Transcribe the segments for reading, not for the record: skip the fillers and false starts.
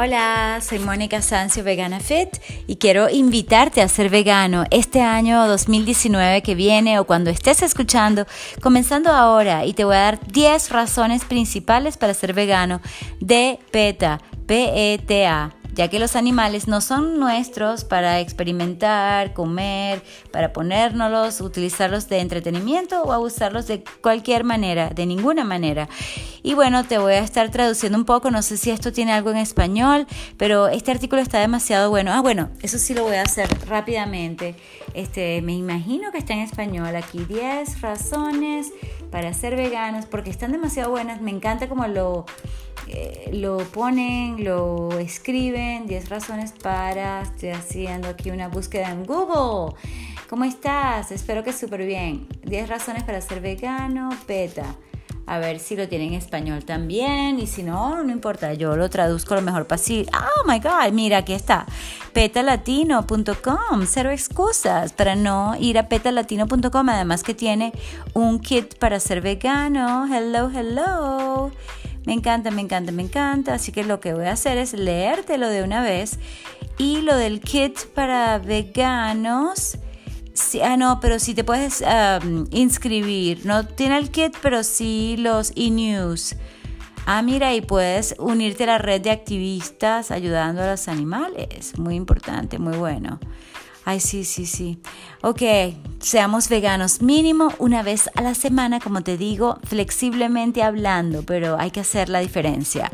Hola, soy Mónica Sancio, Vegana Fit, y quiero invitarte a ser vegano este año 2019 que viene o cuando estés escuchando, comenzando ahora, y te voy a dar 10 razones principales para ser vegano de PETA, PETA, ya que los animales no son nuestros para experimentar, comer, para ponérnoslos, utilizarlos de entretenimiento o abusarlos de cualquier manera, de ninguna manera. Y bueno, te voy a estar traduciendo un poco, no sé si esto tiene algo en español, pero este artículo está demasiado bueno. Ah, bueno, eso sí lo voy a hacer rápidamente. Me imagino que está en español aquí, 10 razones para ser veganos, porque están demasiado buenas, me encanta como lo ponen, lo escriben, 10 razones para, estoy haciendo aquí una búsqueda en Google. ¿Cómo estás? Espero que súper bien. 10 razones para ser vegano, PETA. A ver si lo tienen en español también, y si no, no importa, yo lo traduzco lo mejor posible. Oh my God, mira, aquí está, petalatino.com, cero excusas para no ir a petalatino.com, además que tiene un kit para ser vegano. Hello, hello. Me encanta. Así que lo que voy a hacer es leértelo de una vez. Y lo del kit para veganos. Sí, pero sí te puedes inscribir. No tiene el kit, pero sí los e-news. Ah, mira, y puedes unirte a la red de activistas ayudando a los animales. Muy importante, muy bueno. Ay, sí. Ok, seamos veganos mínimo una vez a la semana, como te digo, flexiblemente hablando, pero hay que hacer la diferencia.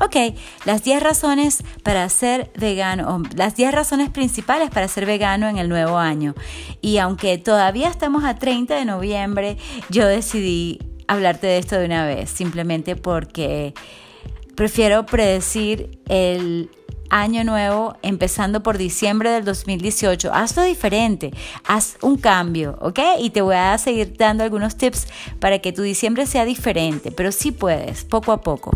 Ok, las 10 razones para ser vegano, o las 10 razones principales para ser vegano en el nuevo año. Y aunque todavía estamos a 30 de noviembre, yo decidí hablarte de esto de una vez, simplemente porque prefiero predecir el año nuevo, empezando por diciembre del 2018. Hazlo diferente, haz un cambio, ¿ok? Y te voy a seguir dando algunos tips para que tu diciembre sea diferente, pero sí puedes, poco a poco.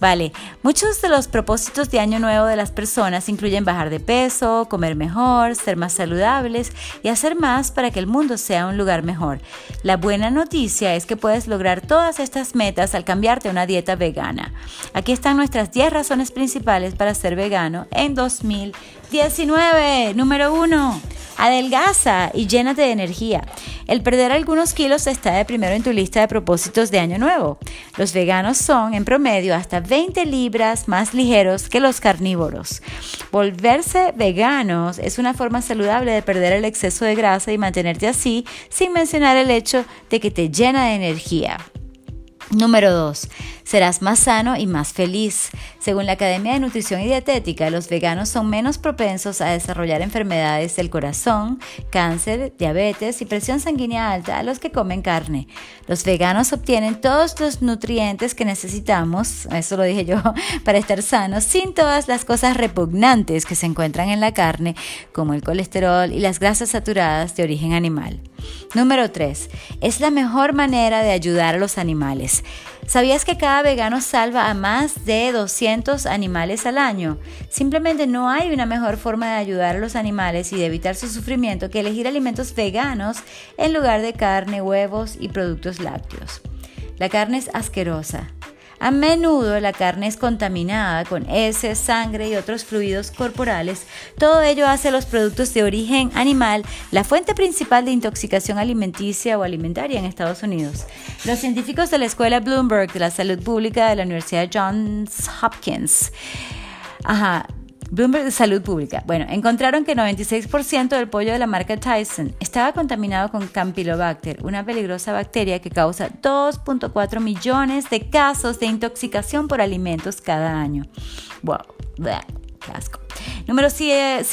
Vale, muchos de los propósitos de año nuevo de las personas incluyen bajar de peso, comer mejor, ser más saludables y hacer más para que el mundo sea un lugar mejor. La buena noticia es que puedes lograr todas estas metas al cambiarte a una dieta vegana. Aquí están nuestras 10 razones principales para ser vegano en 2019. Número 1. Adelgaza y llénate de energía. El perder algunos kilos está de primero en tu lista de propósitos de año nuevo. Los veganos son, en promedio, hasta 20 libras más ligeros que los carnívoros. Volverse veganos es una forma saludable de perder el exceso de grasa y mantenerte así, sin mencionar el hecho de que te llena de energía. Número 2. Serás más sano y más feliz. Según la Academia de Nutrición y Dietética, los veganos son menos propensos a desarrollar enfermedades del corazón, cáncer, diabetes y presión sanguínea alta a los que comen carne. Los veganos obtienen todos los nutrientes que necesitamos, eso lo dije yo, para estar sanos, sin todas las cosas repugnantes que se encuentran en la carne, como el colesterol y las grasas saturadas de origen animal. Número 3. Es la mejor manera de ayudar a los animales. ¿Sabías que cada vegano salva a más de 200 animales al año? Simplemente no hay una mejor forma de ayudar a los animales y de evitar su sufrimiento que elegir alimentos veganos en lugar de carne, huevos y productos lácteos. La carne es asquerosa. A menudo la carne es contaminada con heces, sangre y otros fluidos corporales. Todo ello hace los productos de origen animal la fuente principal de intoxicación alimenticia o alimentaria en Estados Unidos. Los científicos de la Escuela Bloomberg de la Salud Pública de la Universidad Johns Hopkins. Bloomberg de Salud Pública. Bueno, encontraron que 96% del pollo de la marca Tyson estaba contaminado con Campylobacter, una peligrosa bacteria que causa 2.4 millones de casos de intoxicación por alimentos cada año. Wow, qué asco. Número 5.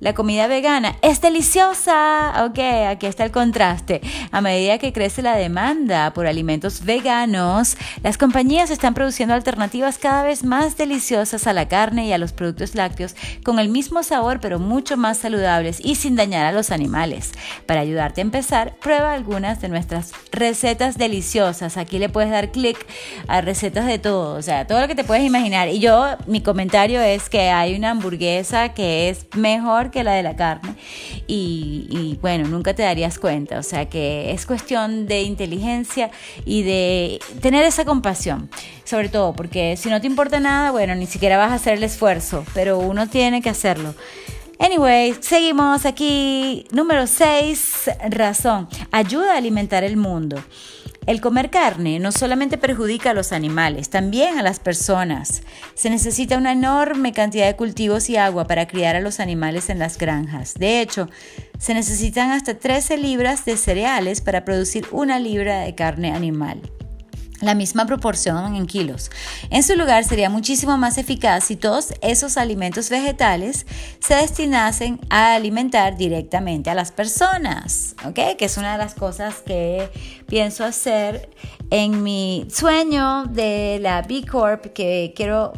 La comida vegana es deliciosa. Ok, aquí está el contraste. A medida que crece la demanda por alimentos veganos, las compañías están produciendo alternativas cada vez más deliciosas a la carne y a los productos lácteos con el mismo sabor, pero mucho más saludables y sin dañar a los animales. Para ayudarte a empezar, prueba algunas de nuestras recetas deliciosas. Aquí le puedes dar clic a recetas de todo, o sea, todo lo que te puedes imaginar. Y mi comentario es que hay una hamburguesa hamburguesa que es mejor que la de la carne y bueno, nunca te darías cuenta, o sea que es cuestión de inteligencia y de tener esa compasión, sobre todo porque si no te importa nada, bueno, ni siquiera vas a hacer el esfuerzo, pero uno tiene que hacerlo. Anyway, seguimos aquí. Número 6, razón. Ayuda a alimentar el mundo. El comer carne no solamente perjudica a los animales, también a las personas. Se necesita una enorme cantidad de cultivos y agua para criar a los animales en las granjas. De hecho, se necesitan hasta 13 libras de cereales para producir 1 libra de carne animal. La misma proporción en kilos. En su lugar, sería muchísimo más eficaz si todos esos alimentos vegetales se destinasen a alimentar directamente a las personas, ¿ok? Que es una de las cosas que pienso hacer en mi sueño de la B Corp que quiero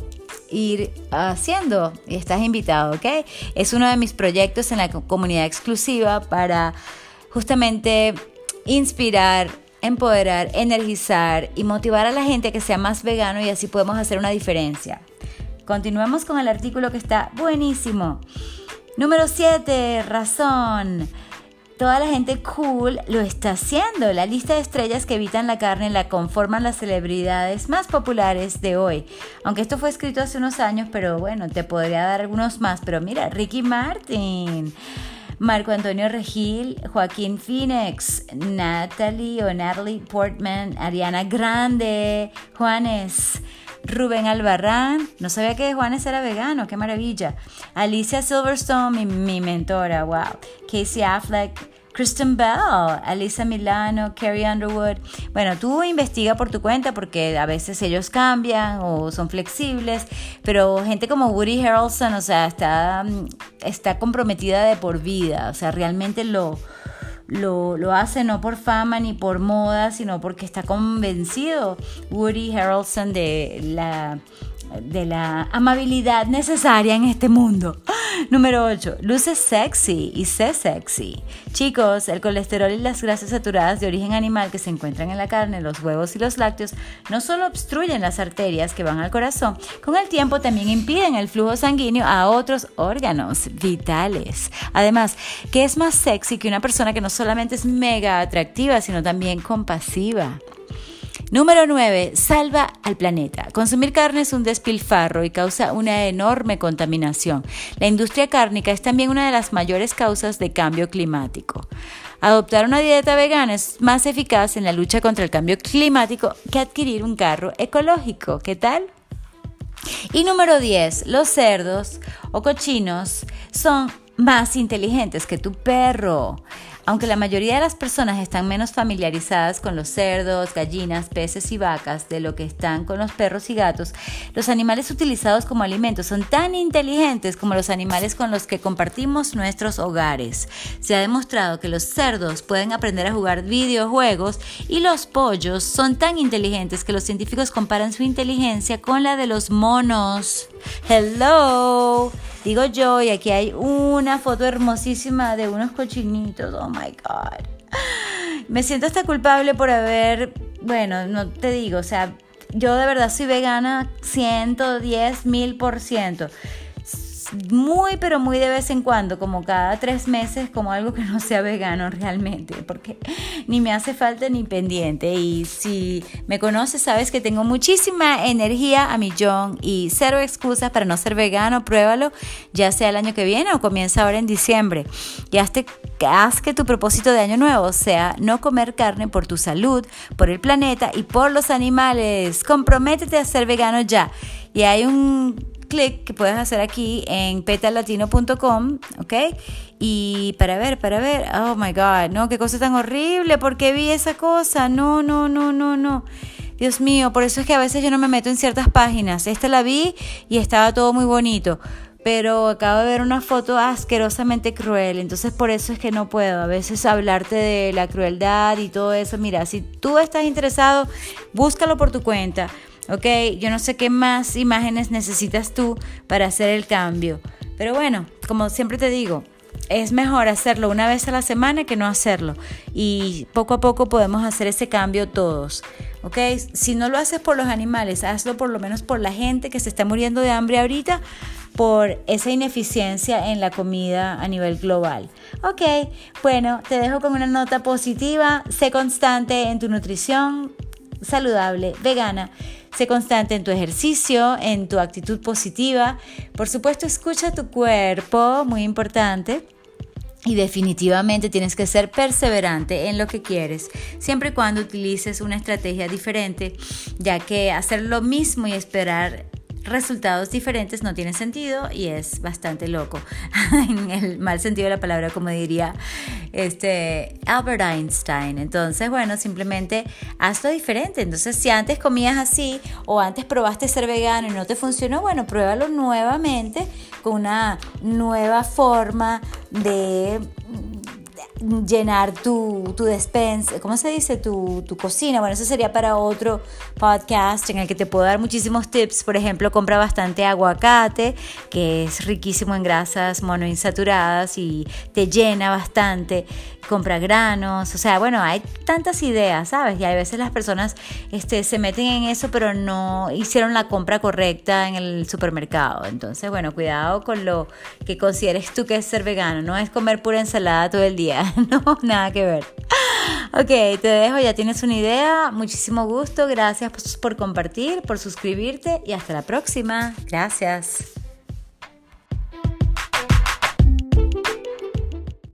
ir haciendo. Y estás invitado, ¿ok? Es uno de mis proyectos en la comunidad exclusiva para justamente inspirar, empoderar, energizar y motivar a la gente a que sea más vegano y así podemos hacer una diferencia. Continuamos con el artículo que está buenísimo. Número 7, razón. Toda la gente cool lo está haciendo. La lista de estrellas que evitan la carne la conforman las celebridades más populares de hoy. Aunque esto fue escrito hace unos años, pero bueno, te podría dar algunos más. Pero mira, Ricky Martin, Marco Antonio Regil, Joaquín Phoenix, Natalie Portman, Ariana Grande, Juanes, Rubén Albarrán. No sabía que Juanes era vegano, qué maravilla. Alicia Silverstone, mi mentora, wow. Casey Affleck, Kristen Bell, Alyssa Milano, Carrie Underwood. Bueno, tú investiga por tu cuenta porque a veces ellos cambian o son flexibles, pero gente como Woody Harrelson, o sea, está comprometida de por vida, o sea, realmente lo hace no por fama ni por moda, sino porque está convencido Woody Harrelson de la amabilidad necesaria en este mundo. Número 8. Luce sexy y sé sexy. Chicos, el colesterol y las grasas saturadas de origen animal que se encuentran en la carne, los huevos y los lácteos no solo obstruyen las arterias que van al corazón, con el tiempo también impiden el flujo sanguíneo a otros órganos vitales. Además, ¿qué es más sexy que una persona que no solamente es mega atractiva, sino también compasiva? Número 9. Salva al planeta. Consumir carne es un despilfarro y causa una enorme contaminación. La industria cárnica es también una de las mayores causas de cambio climático. Adoptar una dieta vegana es más eficaz en la lucha contra el cambio climático que adquirir un carro ecológico. ¿Qué tal? Y número 10. Los cerdos o cochinos son más inteligentes que tu perro. Aunque la mayoría de las personas están menos familiarizadas con los cerdos, gallinas, peces y vacas de lo que están con los perros y gatos, los animales utilizados como alimentos son tan inteligentes como los animales con los que compartimos nuestros hogares. Se ha demostrado que los cerdos pueden aprender a jugar videojuegos y los pollos son tan inteligentes que los científicos comparan su inteligencia con la de los monos. Hello, digo yo, y aquí hay una foto hermosísima de unos cochinitos. Oh my God, me siento hasta culpable por haber, bueno, no te digo, o sea, yo de verdad soy vegana 110,000%, muy pero muy de vez en cuando, como cada 3 meses, como algo que no sea vegano realmente, porque ni me hace falta ni pendiente, y si me conoces sabes que tengo muchísima energía a millón y cero excusas para no ser vegano. Pruébalo, ya sea el año que viene o comienza ahora en diciembre, y haz que tu propósito de año nuevo sea no comer carne, por tu salud, por el planeta y por los animales. Comprométete a ser vegano ya, y hay un clic que puedes hacer aquí en petalatino.com, ¿ok? Y para ver, oh my God, no, qué cosa tan horrible, ¿por qué vi esa cosa? No. Dios mío, por eso es que a veces yo no me meto en ciertas páginas. Esta la vi y estaba todo muy bonito, pero acabo de ver una foto asquerosamente cruel, entonces por eso es que no puedo a veces hablarte de la crueldad y todo eso. Mira, si tú estás interesado, búscalo por tu cuenta. Ok, yo no sé qué más imágenes necesitas tú para hacer el cambio. Pero bueno, como siempre te digo, es mejor hacerlo una vez a la semana que no hacerlo. Y poco a poco podemos hacer ese cambio todos. Ok, si no lo haces por los animales, hazlo por lo menos por la gente que se está muriendo de hambre ahorita, por esa ineficiencia en la comida a nivel global. Ok, bueno, te dejo con una nota positiva. Sé constante en tu nutrición saludable, vegana. Sé constante en tu ejercicio, en tu actitud positiva. Por supuesto, escucha tu cuerpo, muy importante. Y definitivamente tienes que ser perseverante en lo que quieres, siempre y cuando utilices una estrategia diferente, ya que hacer lo mismo y esperar resultados diferentes no tiene sentido y es bastante loco, en el mal sentido de la palabra, como diría Albert Einstein. Entonces, bueno, simplemente hazlo diferente. Entonces, si antes comías así o antes probaste ser vegano y no te funcionó, bueno, pruébalo nuevamente con una nueva forma de llenar tu despensa, ¿cómo se dice? Tu cocina. Bueno, eso sería para otro podcast en el que te puedo dar muchísimos tips. Por ejemplo, compra bastante aguacate, que es riquísimo en grasas monoinsaturadas y te llena bastante. Compra granos, o sea, bueno, hay tantas ideas, ¿sabes? Y a veces las personas se meten en eso, pero no hicieron la compra correcta en el supermercado. Entonces, bueno, cuidado con lo que consideres tú que es ser vegano. No es comer pura ensalada todo el día. No, nada que ver. Ok, te dejo, ya tienes una idea. Muchísimo gusto, gracias por compartir, por suscribirte y hasta la próxima. Gracias.